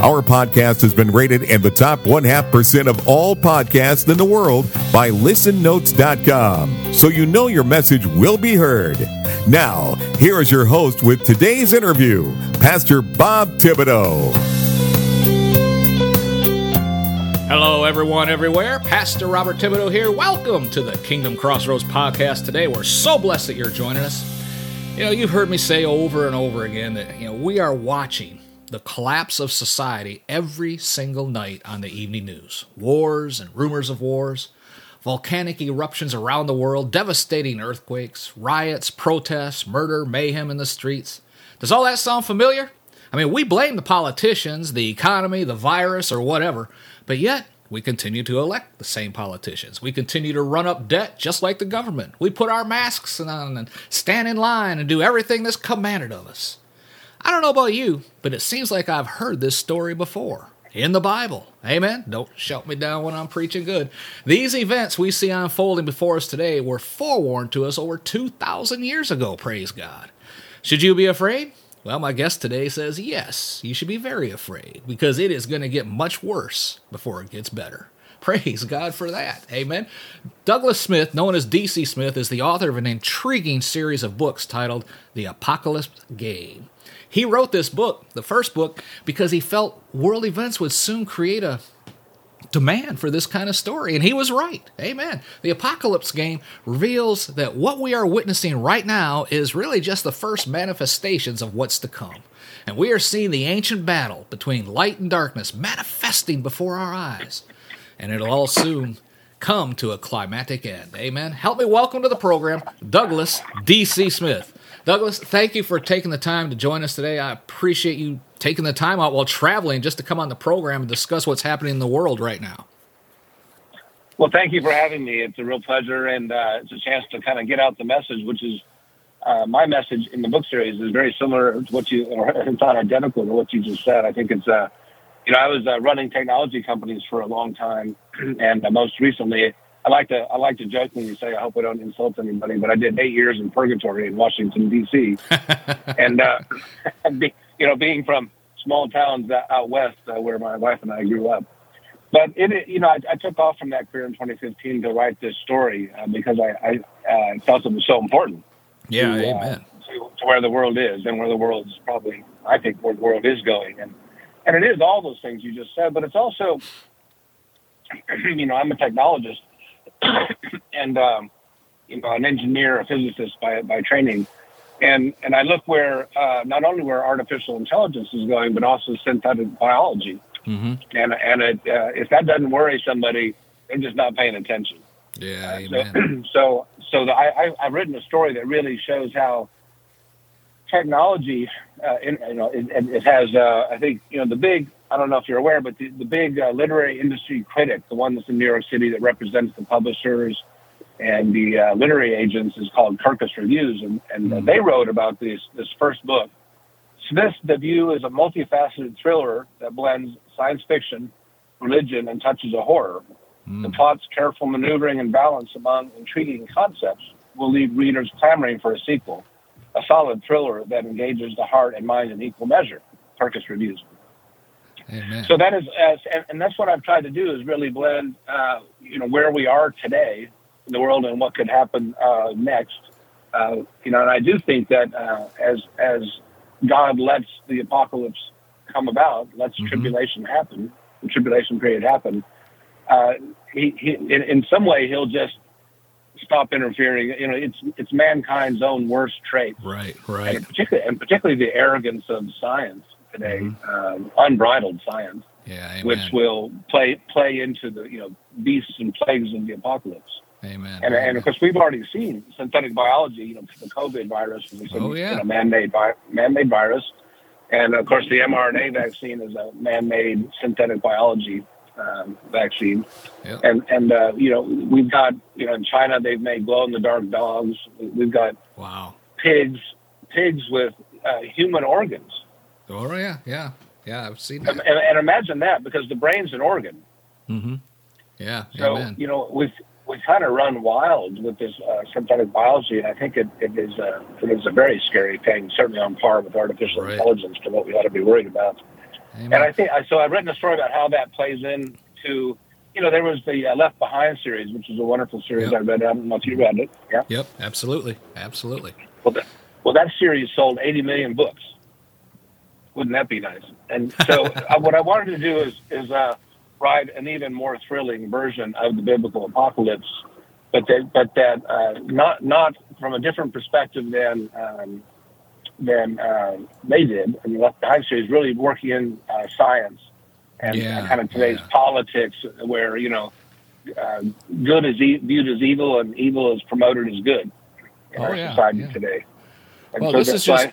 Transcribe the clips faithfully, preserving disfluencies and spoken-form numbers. Our podcast has been rated in the top one-half percent of all podcasts in the world by listen notes dot com, so you know your message will be heard. Now, here is your host with today's interview, Pastor Bob Thibodeau. Hello, everyone, everywhere. Pastor Robert Thibodeau here. Welcome to the Kingdom Crossroads Podcast today. We're so blessed that you're joining us. You know, you've heard me say over and over again that, you know, we are watching the collapse of society every single night on the evening news. Wars and rumors of wars, volcanic eruptions around the world, devastating earthquakes, riots, protests, murder, mayhem in the streets. Does all that sound familiar? I mean, we blame the politicians, the economy, the virus, or whatever, but yet we continue to elect the same politicians. We continue to run up debt just like the government. We put our masks on and stand in line and do everything that's commanded of us. I don't know about you, but it seems like I've heard this story before in the Bible. Amen? Don't shut me down when I'm preaching good. These events we see unfolding before us today were forewarned to us over two thousand years ago, praise God. Should you be afraid? Well, my guest today says yes, you should be very afraid because it is going to get much worse before it gets better. Praise God for that. Amen? Douglas Smith, known as D C Smith, is the author of an intriguing series of books titled The Apocalypse Game. He wrote this book, the first book, because he felt world events would soon create a demand for this kind of story, and he was right. Amen. The Apocalypse Game reveals that what we are witnessing right now is really just the first manifestations of what's to come, and we are seeing the ancient battle between light and darkness manifesting before our eyes, and it'll all soon come to a climactic end. Amen. Help me welcome to the program, Douglas D C. Smith. Douglas, thank you for taking the time to join us today. I appreciate you taking the time out while traveling just to come on the program and discuss what's happening in the world right now. Well, thank you for having me. It's a real pleasure, and uh, it's a chance to kind of get out the message, which is uh, my message in the book series is very similar to what you, or it's not identical to what you just said. I think it's, uh, you know, I was uh, running technology companies for a long time, and uh, most recently, I like to I like to jokingly say, I hope I don't insult anybody, but I did eight years in purgatory in Washington, D C and uh, you know, being from small towns out west uh, where my wife and I grew up, but it you know I, I took off from that career in twenty fifteen to write this story uh, because I, I uh, felt it was so important. Yeah, to, amen. Uh, to, to where the world is and where the world is probably, I think, where the world is going, and and it is all those things you just said, but it's also, you know, I'm a technologist. and, um, you know, an engineer, a physicist by, by training. And, and I look where, uh, not only where artificial intelligence is going, but also synthetic biology. Mm-hmm. And, and it, uh, if that doesn't worry somebody, they're just not paying attention. Yeah. Uh, so, so, so the, I, I've written a story that really shows how technology, uh, in, you know, it, it has, uh, I think, you know, the big, I don't know if you're aware, but the, the big uh, literary industry critic, the one that's in New York City that represents the publishers and the uh, literary agents, is called Kirkus Reviews, and, and uh, they wrote about this this first book. Smith's debut is a multifaceted thriller that blends science fiction, religion, and touches of horror. Mm. The plot's careful maneuvering and balance among intriguing concepts will leave readers clamoring for a sequel, a solid thriller that engages the heart and mind in equal measure, Kirkus Reviews. Amen. So that is, uh, and that's what I've tried to do, is really blend, uh, you know, where we are today in the world and what could happen uh, next. Uh, you know, and I do think that uh, as as God lets the apocalypse come about, lets mm-hmm. tribulation happen, the tribulation period happen, uh, he, he in, in some way he'll just stop interfering. You know, it's it's mankind's own worst trait, right? Right, and particularly, and particularly the arrogance of science today, mm-hmm. um, unbridled science, yeah, amen. Which will play play into the, you know, beasts and plagues of the apocalypse. Amen. And, amen. And of course, we've already seen synthetic biology. You know, the COVID virus was a oh, yeah. you know, man-made vi- man-made virus, and of course, the mRNA vaccine is a man-made synthetic biology um, vaccine. Yeah. And, and uh, you know, we've got, you know, in China, they've made glow-in-the-dark dogs. We've got wow pigs, pigs with uh, human organs. Oh, yeah, yeah, yeah, I've seen that. And, and, and imagine that, because the brain's an organ. Mm-hmm. Yeah, so, amen. You know, we've, we've kind of run wild with this uh, synthetic biology, and I think it, it, is a, it is a very scary thing, certainly on par with artificial right. intelligence to what we ought to be worried about. Amen. And I think, so I've written a story about how that plays into, you know, there was the uh, Left Behind series, which is a wonderful series. Yep. I read. I don't know if you read it. Yeah. Yep. Absolutely. Absolutely. Well, the, well, that series sold eighty million books. Wouldn't that be nice? And so uh, what I wanted to do is, is uh, write an even more thrilling version of the biblical apocalypse, but that, but that uh, not not from a different perspective than. Um, than uh, they did. I mean, Left Behind series really working in uh, science and yeah, kind of today's yeah. politics where, you know, uh, good is e- viewed as evil and evil is promoted as good in oh, our yeah, society yeah. today. And well, so this is just,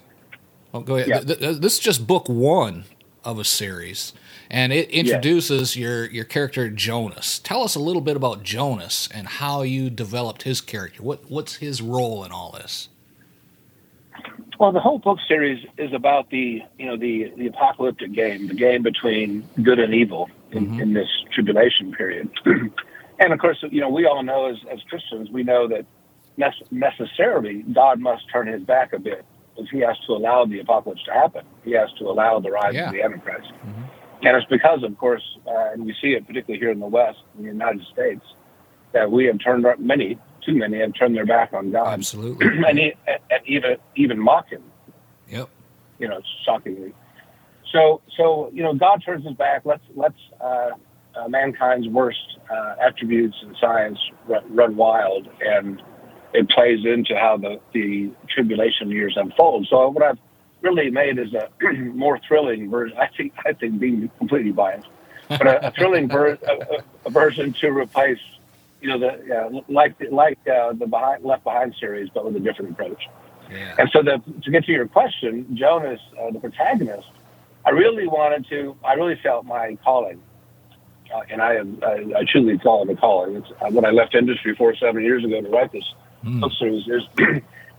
oh, go ahead. Yeah. Th- th- this is just book one of a series, and it introduces yes. your, your character Jonas. Tell us a little bit about Jonas and how you developed his character. What What's his role in all this? Well, the whole book series is about the, you know, the, the apocalyptic game, the game between good and evil in, mm-hmm. in this tribulation period. And, of course, you know, we all know as, as Christians, we know that nece- necessarily God must turn his back a bit because he has to allow the apocalypse to happen. He has to allow the rise yeah. of the Antichrist. Mm-hmm. And it's because, of course, uh, and we see it particularly here in the West, in the United States, that we have turned up many too many have turned their back on God. Absolutely. and, he, and even even mock him. Yep. You know, shockingly. So so you know, God turns his back. Let's let's uh, uh, mankind's worst uh, attributes and science run, run wild, and it plays into how the, the tribulation years unfold. So what I've really made is a more thrilling version. I think I think being completely biased, but a, a thrilling ver- a, a, a version to replace. You know, the, uh, like like uh, the behind, Left Behind series, but with a different approach. Yeah. And so the, to get to your question, Jonas, uh, the protagonist, I really wanted to, I really felt my calling, uh, and I, am, I I truly call it a calling. It's, uh, when I left industry four or seven years ago to write this mm. book series, is,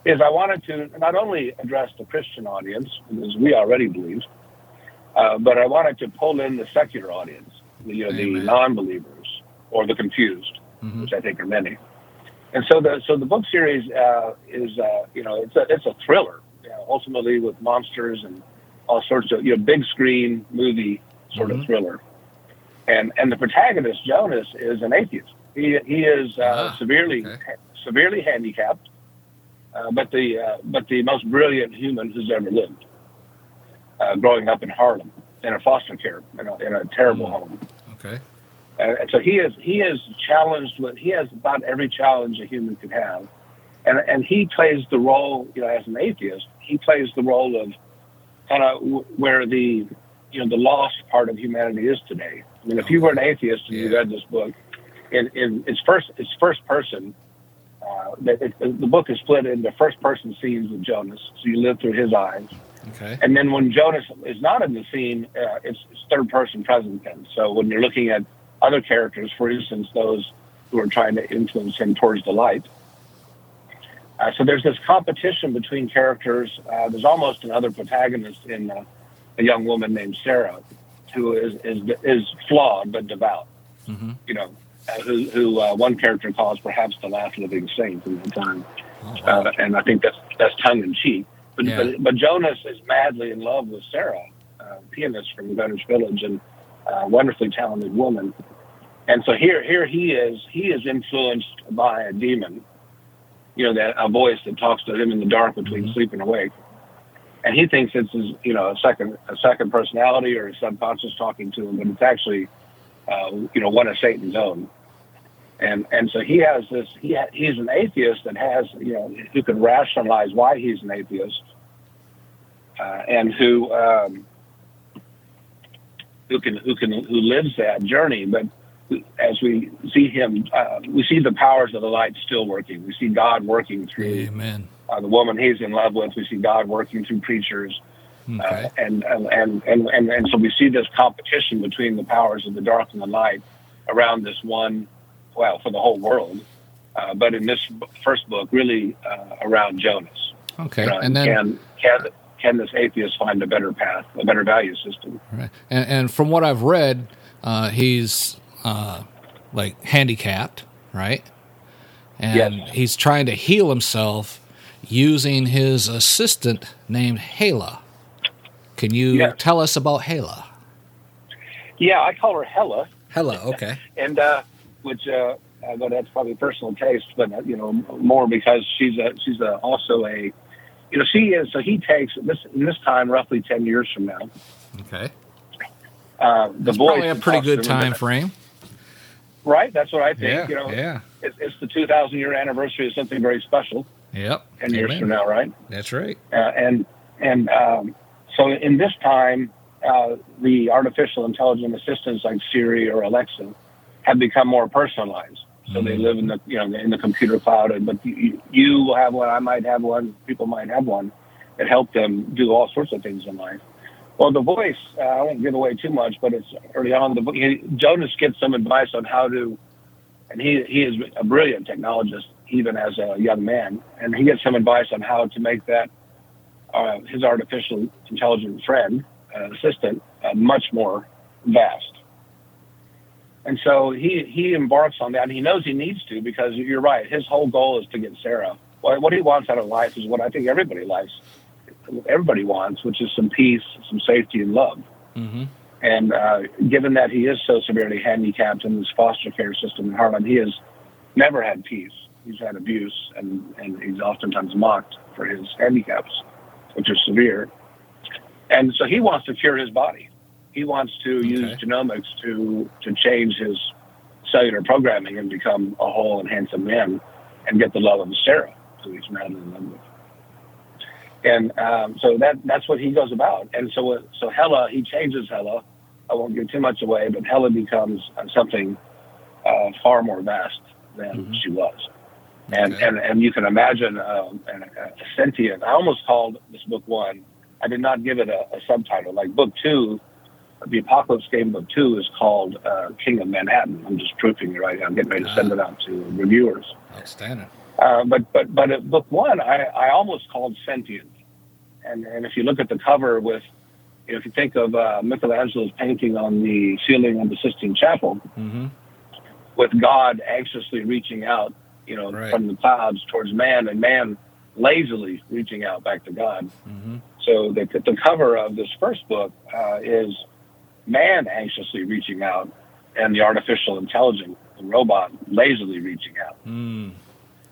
is I wanted to not only address the Christian audience, as we already believe, uh, but I wanted to pull in the secular audience, you know, Amen. the non-believers or the confused. Mm-hmm. Which I think are many, and so the so the book series uh, is uh, you know it's a it's a thriller, you know, ultimately with monsters and all sorts of you know big screen movie sort mm-hmm. of thriller, and and the protagonist Jonas is an atheist. He he is uh, ah, severely okay. ha- severely handicapped, uh, but the uh, but the most brilliant human who's ever lived. Uh, growing up in Harlem in a foster care in a, in a terrible mm-hmm. home. Okay. Uh, and so he is he is challenged with he has about every challenge a human could have, and and he plays the role you know as an atheist he plays the role of kind of w- where the you know the lost part of humanity is today. I mean, if you were an atheist and yeah. you read this book, in, in its first its first person, uh, it, it, the book is split into first person scenes with Jonas, so you live through his eyes. Okay. And then when Jonas is not in the scene, uh, it's, it's third person present tense. So when you're looking at other characters, for instance, those who are trying to influence him towards the light. Uh, so there's this competition between characters. Uh, there's almost another protagonist in uh, a young woman named Sarah, who is is, is flawed but devout. Mm-hmm. You know, uh, who, who uh, one character calls perhaps the last living saint in the time, oh, wow. uh, and I think that's that's tongue in cheek. But, yeah. but but Jonas is madly in love with Sarah, a pianist from Greenwich Village, and a uh, wonderfully talented woman. And so here, here he is. He is influenced by a demon, you know, that a voice that talks to him in the dark between mm-hmm. sleep and awake, and he thinks it's his, you know, a second, a second personality or his subconscious talking to him, but it's actually, uh, you know, one of Satan's own. And and so he has this. He ha- he's an atheist that has, you know, who can rationalize why he's an atheist, uh, and who um, who can who can who lives that journey, but. As we see him, uh, we see the powers of the light still working. We see God working through uh, the woman he's in love with. We see God working through preachers. Okay. Uh, and, and, and, and, and, and so we see this competition between the powers of the dark and the light around this one, well, for the whole world. Uh, but in this first book, really uh, around Jonas. Okay. Around, and then can, can, can this atheist find a better path, a better value system? Right. And, and from what I've read, uh, he's uh, like handicapped, right? And yes. He's trying to heal himself using his assistant named Hela. Can you yes. tell us about Hela? Yeah, I call her Hela. Hela, okay. and uh, which, uh, I know that's probably personal taste, but uh, you know, more because she's a, she's a, also a, you know, she is. So he takes this this time roughly ten years from now. Okay. Uh, the that's boy probably a pretty good time that. frame. Right, that's what I think. Yeah, you know, yeah. It's, it's the two thousand year anniversary of something very special. Yep. Ten Amen. years from now, right? That's right. Uh, and and um, so in this time, uh, the artificial intelligent assistants like Siri or Alexa have become more personalized. So mm-hmm. they live in the you know in the computer cloud, but you, you will have one, I might have one, people might have one that help them do all sorts of things in life. Well, the voice, uh, I won't give away too much, but it's early on. The he, Jonas gets some advice on how to, and he he is a brilliant technologist, even as a young man, and he gets some advice on how to make that uh, his artificial intelligent friend, uh, assistant, uh, much more vast. And so he, he embarks on that, and he knows he needs to because you're right. His whole goal is to get Sarah. What he wants out of life is what I think everybody likes, everybody wants, which is some peace, some safety, and love. Mm-hmm. And uh, given that he is so severely handicapped in this foster care system in Harlem, he has never had peace. He's had abuse, and, and he's oftentimes mocked for his handicaps, which are severe. And so he wants to cure his body. He wants to okay. use genomics to, to change his cellular programming and become a whole and handsome man and get the love of Sarah, who he's madly in love with. And um, so that that's what he goes about. And so uh, so Hela, he changes Hela. I won't give too much away, but Hela becomes uh, something uh, far more vast than mm-hmm. she was. And, okay. and and you can imagine um, a, a sentient. I almost called this book one. I did not give it a, a subtitle. Like book two, The Apocalypse Game Book Two is called uh, King of Manhattan. I'm just proofing it right now. I'm getting ready to send it out to reviewers. Outstanding. Uh, but but but at Book One, I, I almost called Sentient. And and if you look at the cover with, you know, if you think of uh, Michelangelo's painting on the ceiling of the Sistine Chapel, mm-hmm. with God anxiously reaching out, you know, right. from the clouds towards man, and man lazily reaching out back to God. Mm-hmm. So the the cover of this first book uh, is. Man anxiously reaching out, and the artificial intelligent, the robot, lazily reaching out. Mm.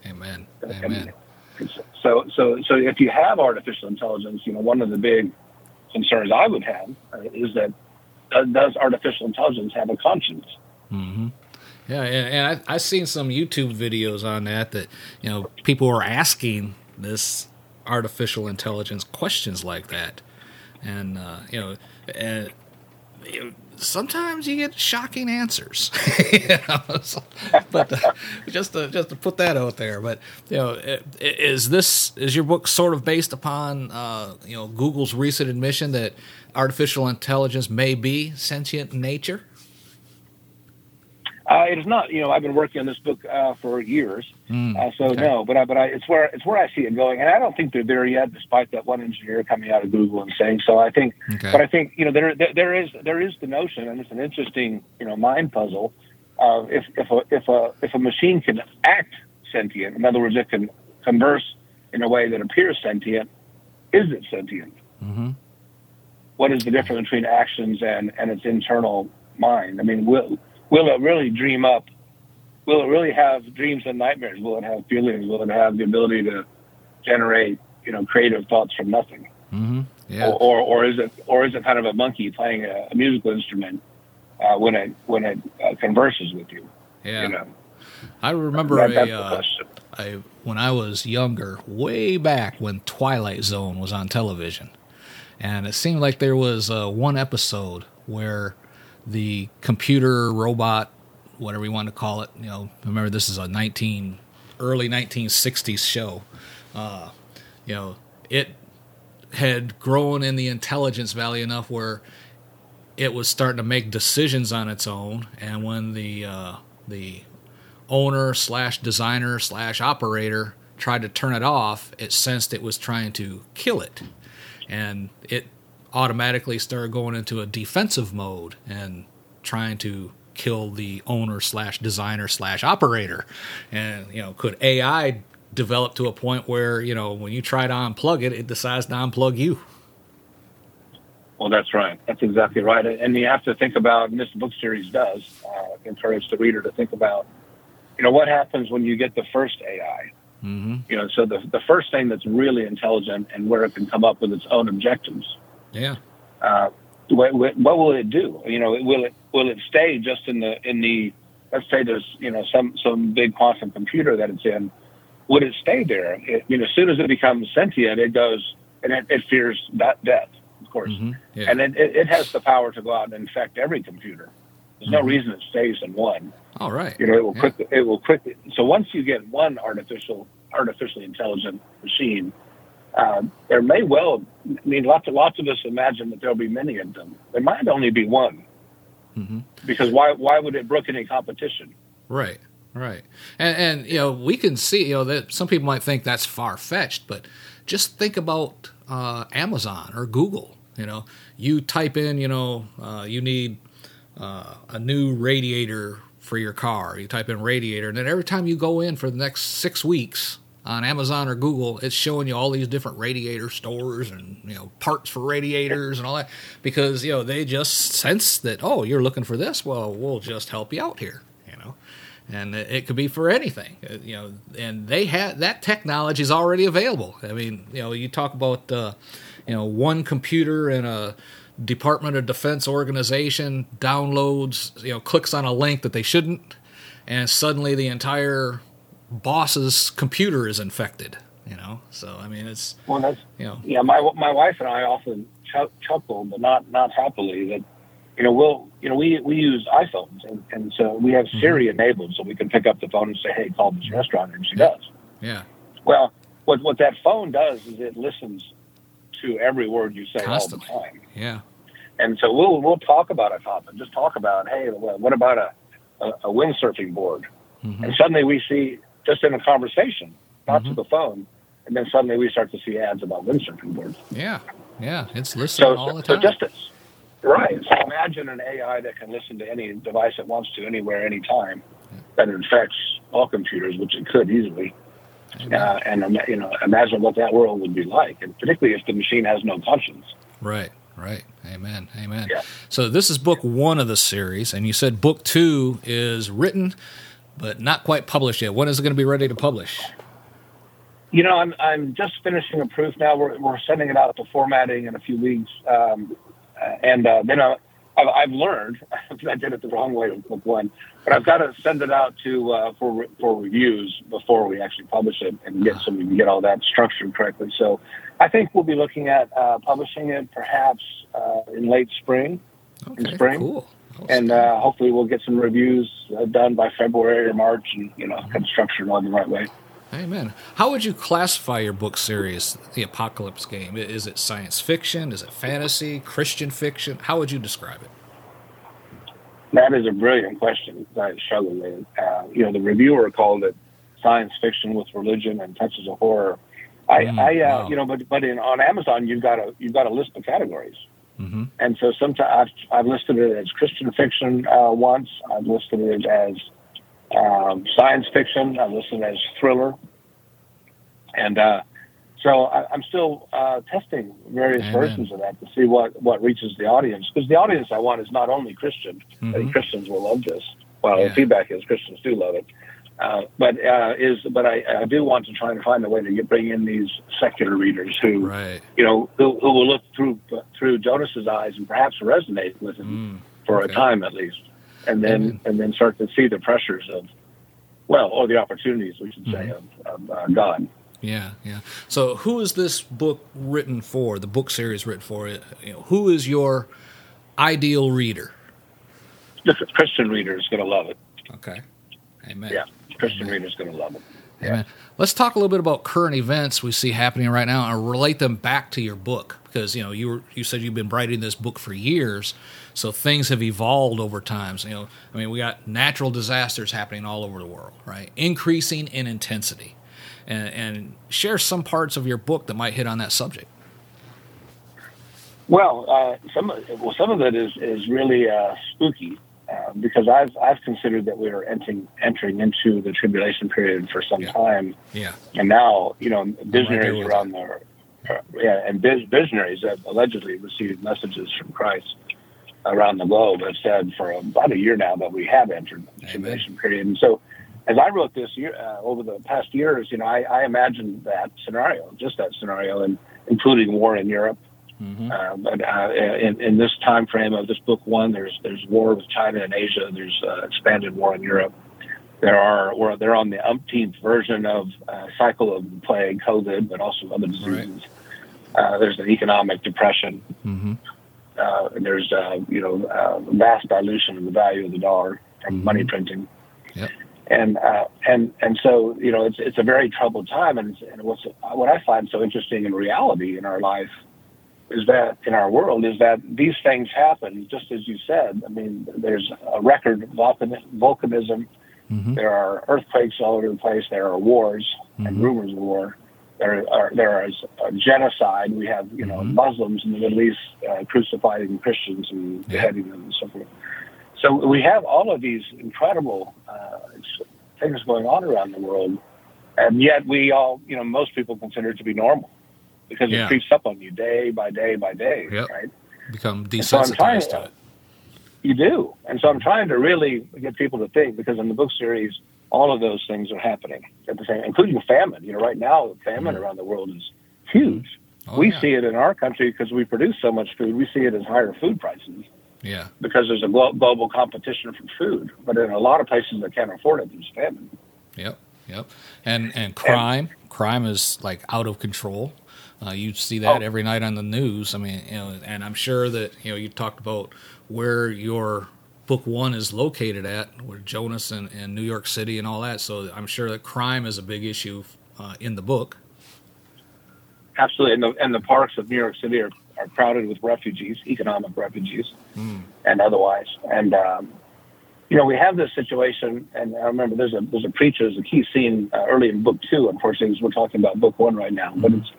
Amen. Amen. So, so, so, if you have artificial intelligence, you know, one of the big concerns I would have is that uh, does artificial intelligence have a conscience? Mm-hmm. Yeah, and, and I, I've seen some YouTube videos on that that you know people are asking this artificial intelligence questions like that, and uh, you know. Uh, sometimes you get shocking answers, you know? so, but uh, just to just to put that out there. But you know, is this is your book sort of based upon uh, you know Google's recent admission that artificial intelligence may be sentient in nature? Uh, it is not. You know, I've been working on this book uh, for years, mm, uh, so okay. no. But I, but I, it's where it's where I see it going, and I don't think they're there yet, despite that one engineer coming out of Google and saying so. I think, okay. but I think you know there, there there is there is the notion, and it's an interesting you know mind puzzle. Uh, if if a if a if a machine can act sentient, in other words, it can converse in a way that appears sentient, is it sentient? Mm-hmm. What is the difference between actions and and its internal mind? I mean, will Will it really dream up? Will it really have dreams and nightmares? Will it have feelings? Will it have the ability to generate, you know, creative thoughts from nothing? Mm-hmm. Yeah. Or, or, or is it, or is it kind of a monkey playing a, a musical instrument uh, when it when it uh, converses with you? Yeah. You know? I remember that, a, uh, I, when I was younger, way back when Twilight Zone was on television, and it seemed like there was uh, one episode where the computer robot, whatever you want to call it, you know, remember this is a nineteen early nineteen sixties show. Uh, you know, it had grown in the intelligence value enough where it was starting to make decisions on its own. And when the uh, the owner slash designer slash operator tried to turn it off, it sensed it was trying to kill it. And it automatically started going into a defensive mode and trying to kill the owner slash designer slash operator. And, you know, could A I develop to a point where, you know, when you try to unplug it, it decides to unplug you? Well, that's right. That's exactly right. And you have to think about, and this book series does, uh, encourage the reader to think about, you know, what happens when you get the first A I? Mm-hmm. You know, so the the first thing that's really intelligent and where it can come up with its own objectives. Yeah. Uh, what, what will it do? You know, will it will it stay just in the in the let's say there's you know some some big quantum computer that it's in? Would it stay there? It, you know, as soon as it becomes sentient, it goes and it, it fears that death, of course, mm-hmm. yeah. and it, it it has the power to go out and infect every computer. There's no reason it stays in one. All right. You know, it will yeah. quickly. It will quickly. So once you get one artificial, artificially intelligent machine, um, there may well. I mean, lots of lots of us imagine that there'll be many of them. There might only be one. Mm-hmm. Because why? Why would it brook any competition? Right. Right. And, and you know, we can see. You know, that some people might think that's far fetched, but just think about uh, Amazon or Google. You know, you type in. You know, uh, you need. Uh, a new radiator for your car. You type in radiator, and then every time you go in for the next six weeks on Amazon or Google, it's showing you all these different radiator stores and, you know, parts for radiators and all that, because, you know, they just sense that, oh, you're looking for this. Well, we'll just help you out here, you know, and it, it could be for anything, you know, and they have that technology is already available. I mean, you know, you talk about, uh, you know, one computer and a Department of Defense organization downloads, you know, clicks on a link that they shouldn't, and suddenly the entire boss's computer is infected. You know, so I mean, it's well, that's, you know, yeah. My my wife and I often ch- chuckle, but not not happily, that you know we'll you know we we use iPhones, and, and so we have Siri mm-hmm. enabled, so we can pick up the phone and say, "Hey, call this restaurant," and she yeah. does. Yeah. Well, what what that phone does is it listens to every word you say constantly. All the time. Yeah. And so we'll we'll talk about a topic, just talk about, hey, what about a, a, a windsurfing board? Mm-hmm. And suddenly we see, just in a conversation, not mm-hmm. to the phone, and then suddenly we start to see ads about windsurfing boards. Yeah, yeah, it's listening so, all the time. So just as, right, so imagine an A I that can listen to any device it wants to, anywhere, anytime, yeah. that infects all computers, which it could easily. Uh, and, you know, imagine what that world would be like, and particularly if the machine has no conscience. Right. Right. Amen. Amen. Yeah. So this is book one of the series, and you said book two is written, but not quite published yet. When is it going to be ready to publish? You know, I'm I'm just finishing a proof now. We're we're sending it out to formatting in a few weeks, um, and uh, then I, I've learned I did it the wrong way with book one, but I've got to send it out to uh, for for reviews before we actually publish it, and get so we can get all that structured correctly. So I think we'll be looking at uh, publishing it perhaps uh, in late spring. Okay, in spring, cool. And uh, hopefully we'll get some reviews uh, done by February or March, and you know, mm-hmm. kind of structured all the right way. Amen. How would you classify your book series, The Apocalypse Game? Is it science fiction? Is it fantasy? Christian fiction? How would you describe it? That is a brilliant question. I struggle with. Uh, you know, the reviewer called it science fiction with religion and touches of horror. I, mm, I uh, wow. you know, but but in, on Amazon you've got a you've got a list of categories, mm-hmm. and so sometimes I've, I've listed it as Christian fiction uh, once. I've listed it as Um, science fiction. I listen as thriller, and uh, so I, I'm still uh, testing various Amen. versions of that to see what, what reaches the audience. Because the audience I want is not only Christian. Mm-hmm. I think Christians will love this. Well, yeah. the feedback is Christians do love it, uh, but uh, is but I, I do want to try and find a way to get, bring in these secular readers who right. you know who, who will look through through Jonas's eyes and perhaps resonate with him mm, for okay. a time at least. And then, Amen. and then start to see the pressures of, well, or the opportunities, we should say, mm-hmm. of, of uh, God. Yeah, yeah. So, who is this book written for? The book series written for? You know, who is your ideal reader? The Christian reader is going to love it. Okay. Amen. Yeah, Christian reader is going to love it. Amen. Let's talk a little bit about current events we see happening right now and relate them back to your book, because you know you were, you said you've been writing this book for years, so things have evolved over time. So, you know, I mean, we got natural disasters happening all over the world, right? Increasing in intensity, and, and share some parts of your book that might hit on that subject. Well, uh, some well some of it is is really uh, spooky. Uh, because I've I've considered that we were entering entering into the tribulation period for some yeah. time, yeah. And now you know visionaries right around there, uh, yeah, and biz, visionaries that allegedly received messages from Christ around the globe have said for about a year now that we have entered the Amen. tribulation period. And so, as I wrote this year uh, over the past years, you know, I, I imagined that scenario, just that scenario, and including war in Europe. Mm-hmm. Uh, but uh, in, in this time frame of this book one, there's there's war with China and Asia. There's uh, expanded war in Europe. There are or they're on the umpteenth version of uh, cycle of plague, COVID, but also other diseases. Right. Uh, there's an economic depression. Mm-hmm. Uh, and there's uh, you know uh, vast dilution of the value of the dollar from mm-hmm. money printing. Yep. And uh, and and so you know it's it's a very troubled time. And, and what's what I find so interesting in reality in our life. Is that in our world is that these things happen, just as you said. I mean, there's a record vulcan- volcanism. Mm-hmm. There are earthquakes all over the place. There are wars mm-hmm. and rumors of war. There are there is a genocide. We have you know mm-hmm. Muslims in the Middle East uh, crucifying Christians and beheading yeah. them and so forth. So we have all of these incredible uh, things going on around the world, and yet we all you know most people consider it to be normal. Because yeah. it creeps up on you day by day by day, yep. right? Become desensitized so to it. You do. And so I'm trying to really get people to think, because in the book series, all of those things are happening at the same, including famine. You know, right now, famine mm-hmm. around the world is huge. Oh, we yeah. see it in our country because we produce so much food. We see it as higher food prices. Yeah. Because there's a glo- global competition for food. But in a lot of places that can't afford it, there's famine. Yep, yep. And, and crime. And, crime is, like, out of control. Uh, you see that oh. every night on the news. I mean, you know, and I'm sure that you know you talked about where your book one is located at, where Jonas and, and New York City and all that. So I'm sure that crime is a big issue uh, in the book. Absolutely, and the, and the parks of New York City are, are crowded with refugees, economic refugees, mm. and otherwise. And um, you know we have this situation. And I remember there's a there's a preacher, there's a key scene uh, early in book two. Unfortunately, we're talking about book one right now, mm. but it's.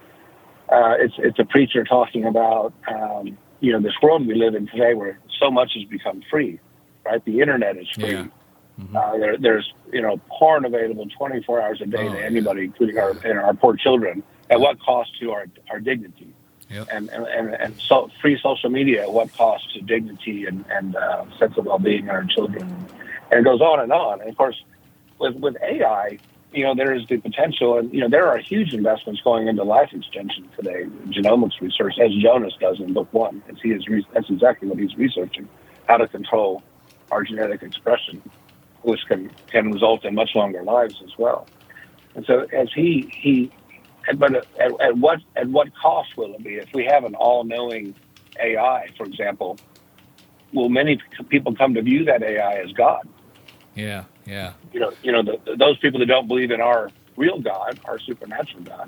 Uh, it's it's a preacher talking about um, you know this world we live in today where so much has become free, right? The internet is free. Yeah. Mm-hmm. Uh, there, there's you know porn available twenty-four hours a day oh, to anybody, yeah. including our and our poor children. At what cost to our our dignity? Yep. And, and and and so free social media at what cost to dignity and and uh, sense of well-being in our children? And it goes on and on. And of course, with with A I. You know, there is the potential, and, you know, there are huge investments going into life extension today, genomics research, as Jonas does in book one. As he is re- that's exactly what he's researching, how to control our genetic expression, which can, can result in much longer lives as well. And so as he, he but at, at what at what cost will it be? If we have an all-knowing A I, for example, will many people come to view that A I as God? Yeah, yeah. You know, you know, the, those people that don't believe in our real God, our supernatural God,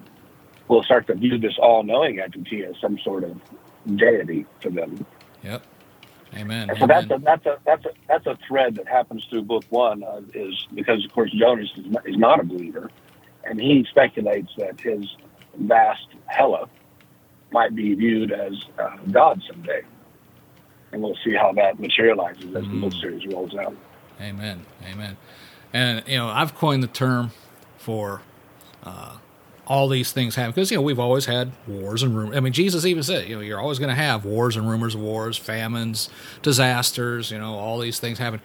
will start to view this all-knowing entity as some sort of deity to them. Yep. Amen. And so Amen. that's a that's a that's a that's a thread that happens through book one uh, is because of course Jonas is not, is not a believer, and he speculates that his vast Hela might be viewed as uh, God someday, and we'll see how that materializes as mm. the book series rolls out. Amen. Amen. And, you know, I've coined the term for uh, all these things happen because, you know, we've always had wars and rumors. I mean, Jesus even said, you know, you're always going to have wars and rumors of wars, famines, disasters, you know, all these things happen.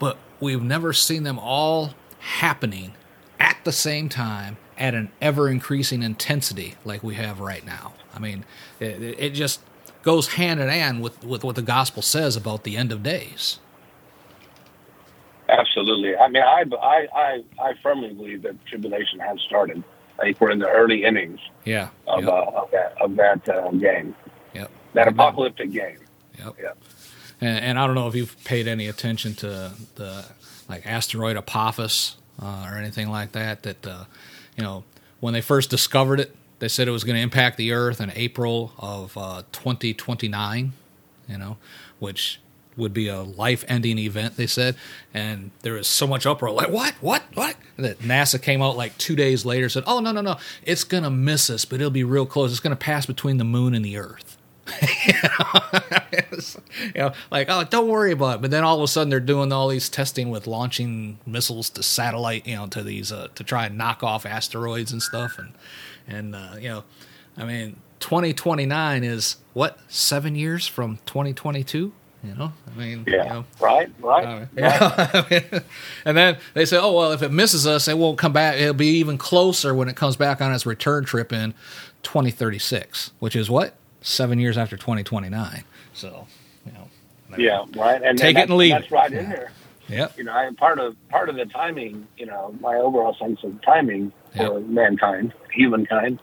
But we've never seen them all happening at the same time at an ever-increasing intensity like we have right now. I mean, it, it just goes hand in hand with, with what the gospel says about the end of days. Absolutely. I mean, I, I, I, I firmly believe that tribulation has started. I think we're in the early innings yeah, of, yep. uh, of that, of that uh, game, yep. that Amen. apocalyptic game. Yep. Yep. And, and I don't know if you've paid any attention to the like asteroid Apophis uh, or anything like that. That uh, you know, when they first discovered it, they said it was going to impact the Earth in April of uh, twenty twenty-nine. You know, which would be a life-ending event, they said. And there was so much uproar, like, what, what, what? That NASA came out like two days later and said, oh, no, no, no, it's going to miss us, but it'll be real close. It's going to pass between the moon and the Earth. you know? you know, like, oh, don't worry about it. But then all of a sudden they're doing all these testing with launching missiles to satellite, you know, to these, uh, to try and knock off asteroids and stuff. And, and uh, you know, I mean, twenty twenty-nine is, what, seven years from twenty twenty-two? You know, I mean, yeah, you know, right, right. Uh, yeah. right. And then they say, oh, well, if it misses us, it won't come back. It'll be even closer when it comes back on its return trip in twenty thirty-six, which is what? Seven years after twenty twenty-nine. So, you know. Yeah, right. And take and it and leave. That's right yeah. in there. Yep. You know, I, part of part of the timing, you know, my overall sense of timing yep. for mankind, humankind,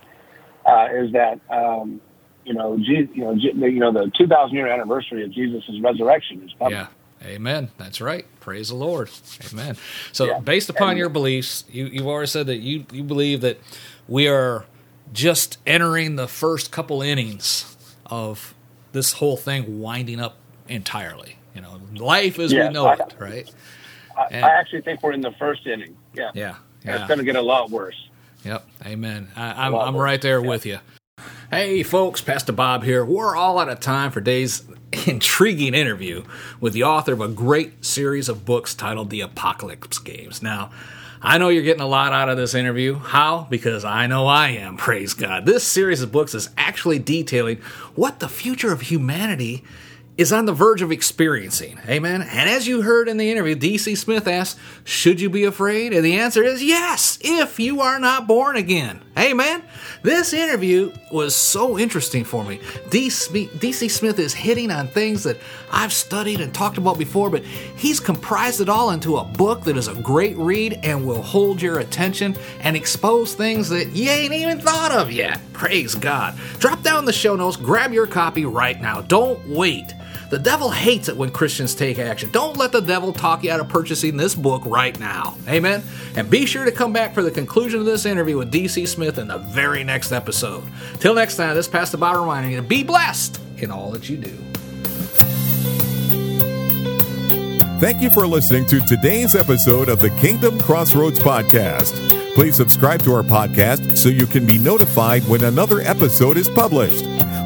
uh, is that, um, You know, you know, you know, the two thousand year anniversary of Jesus' resurrection is coming. Yeah, amen. That's right. Praise the Lord. Amen. So, yeah. based upon and, your beliefs, you, you've already said that you, you believe that we are just entering the first couple innings of this whole thing winding up entirely. You know, life as yeah, we know I, it, right? I, and, I actually think we're in the first inning. Yeah. Yeah. yeah. It's going to get a lot worse. Yep. Amen. I, I'm, I'm right there yeah. with you. Hey folks, Pastor Bob here. We're all out of time for today's intriguing interview with the author of a great series of books titled The Apocalypse Games. Now, I know you're getting a lot out of this interview. How? Because I know I am, praise God. This series of books is actually detailing what the future of humanity is on the verge of experiencing. Amen? And as you heard in the interview, D C. Smith asked, should you be afraid? And the answer is yes, if you are not born again. Amen? This interview was so interesting for me. D C Smith is hitting on things that I've studied and talked about before, but he's comprised it all into a book that is a great read and will hold your attention and expose things that you ain't even thought of yet. Praise God. Drop down the show notes, grab your copy right now. Don't wait. The devil hates it when Christians take action. Don't let the devil talk you out of purchasing this book right now. Amen? And be sure to come back for the conclusion of this interview with D C. Smith in the very next episode. Till next time, this is Pastor Bob reminding you to be blessed in all that you do. Thank you for listening to today's episode of the Kingdom Crossroads Podcast. Please subscribe to our podcast so you can be notified when another episode is published.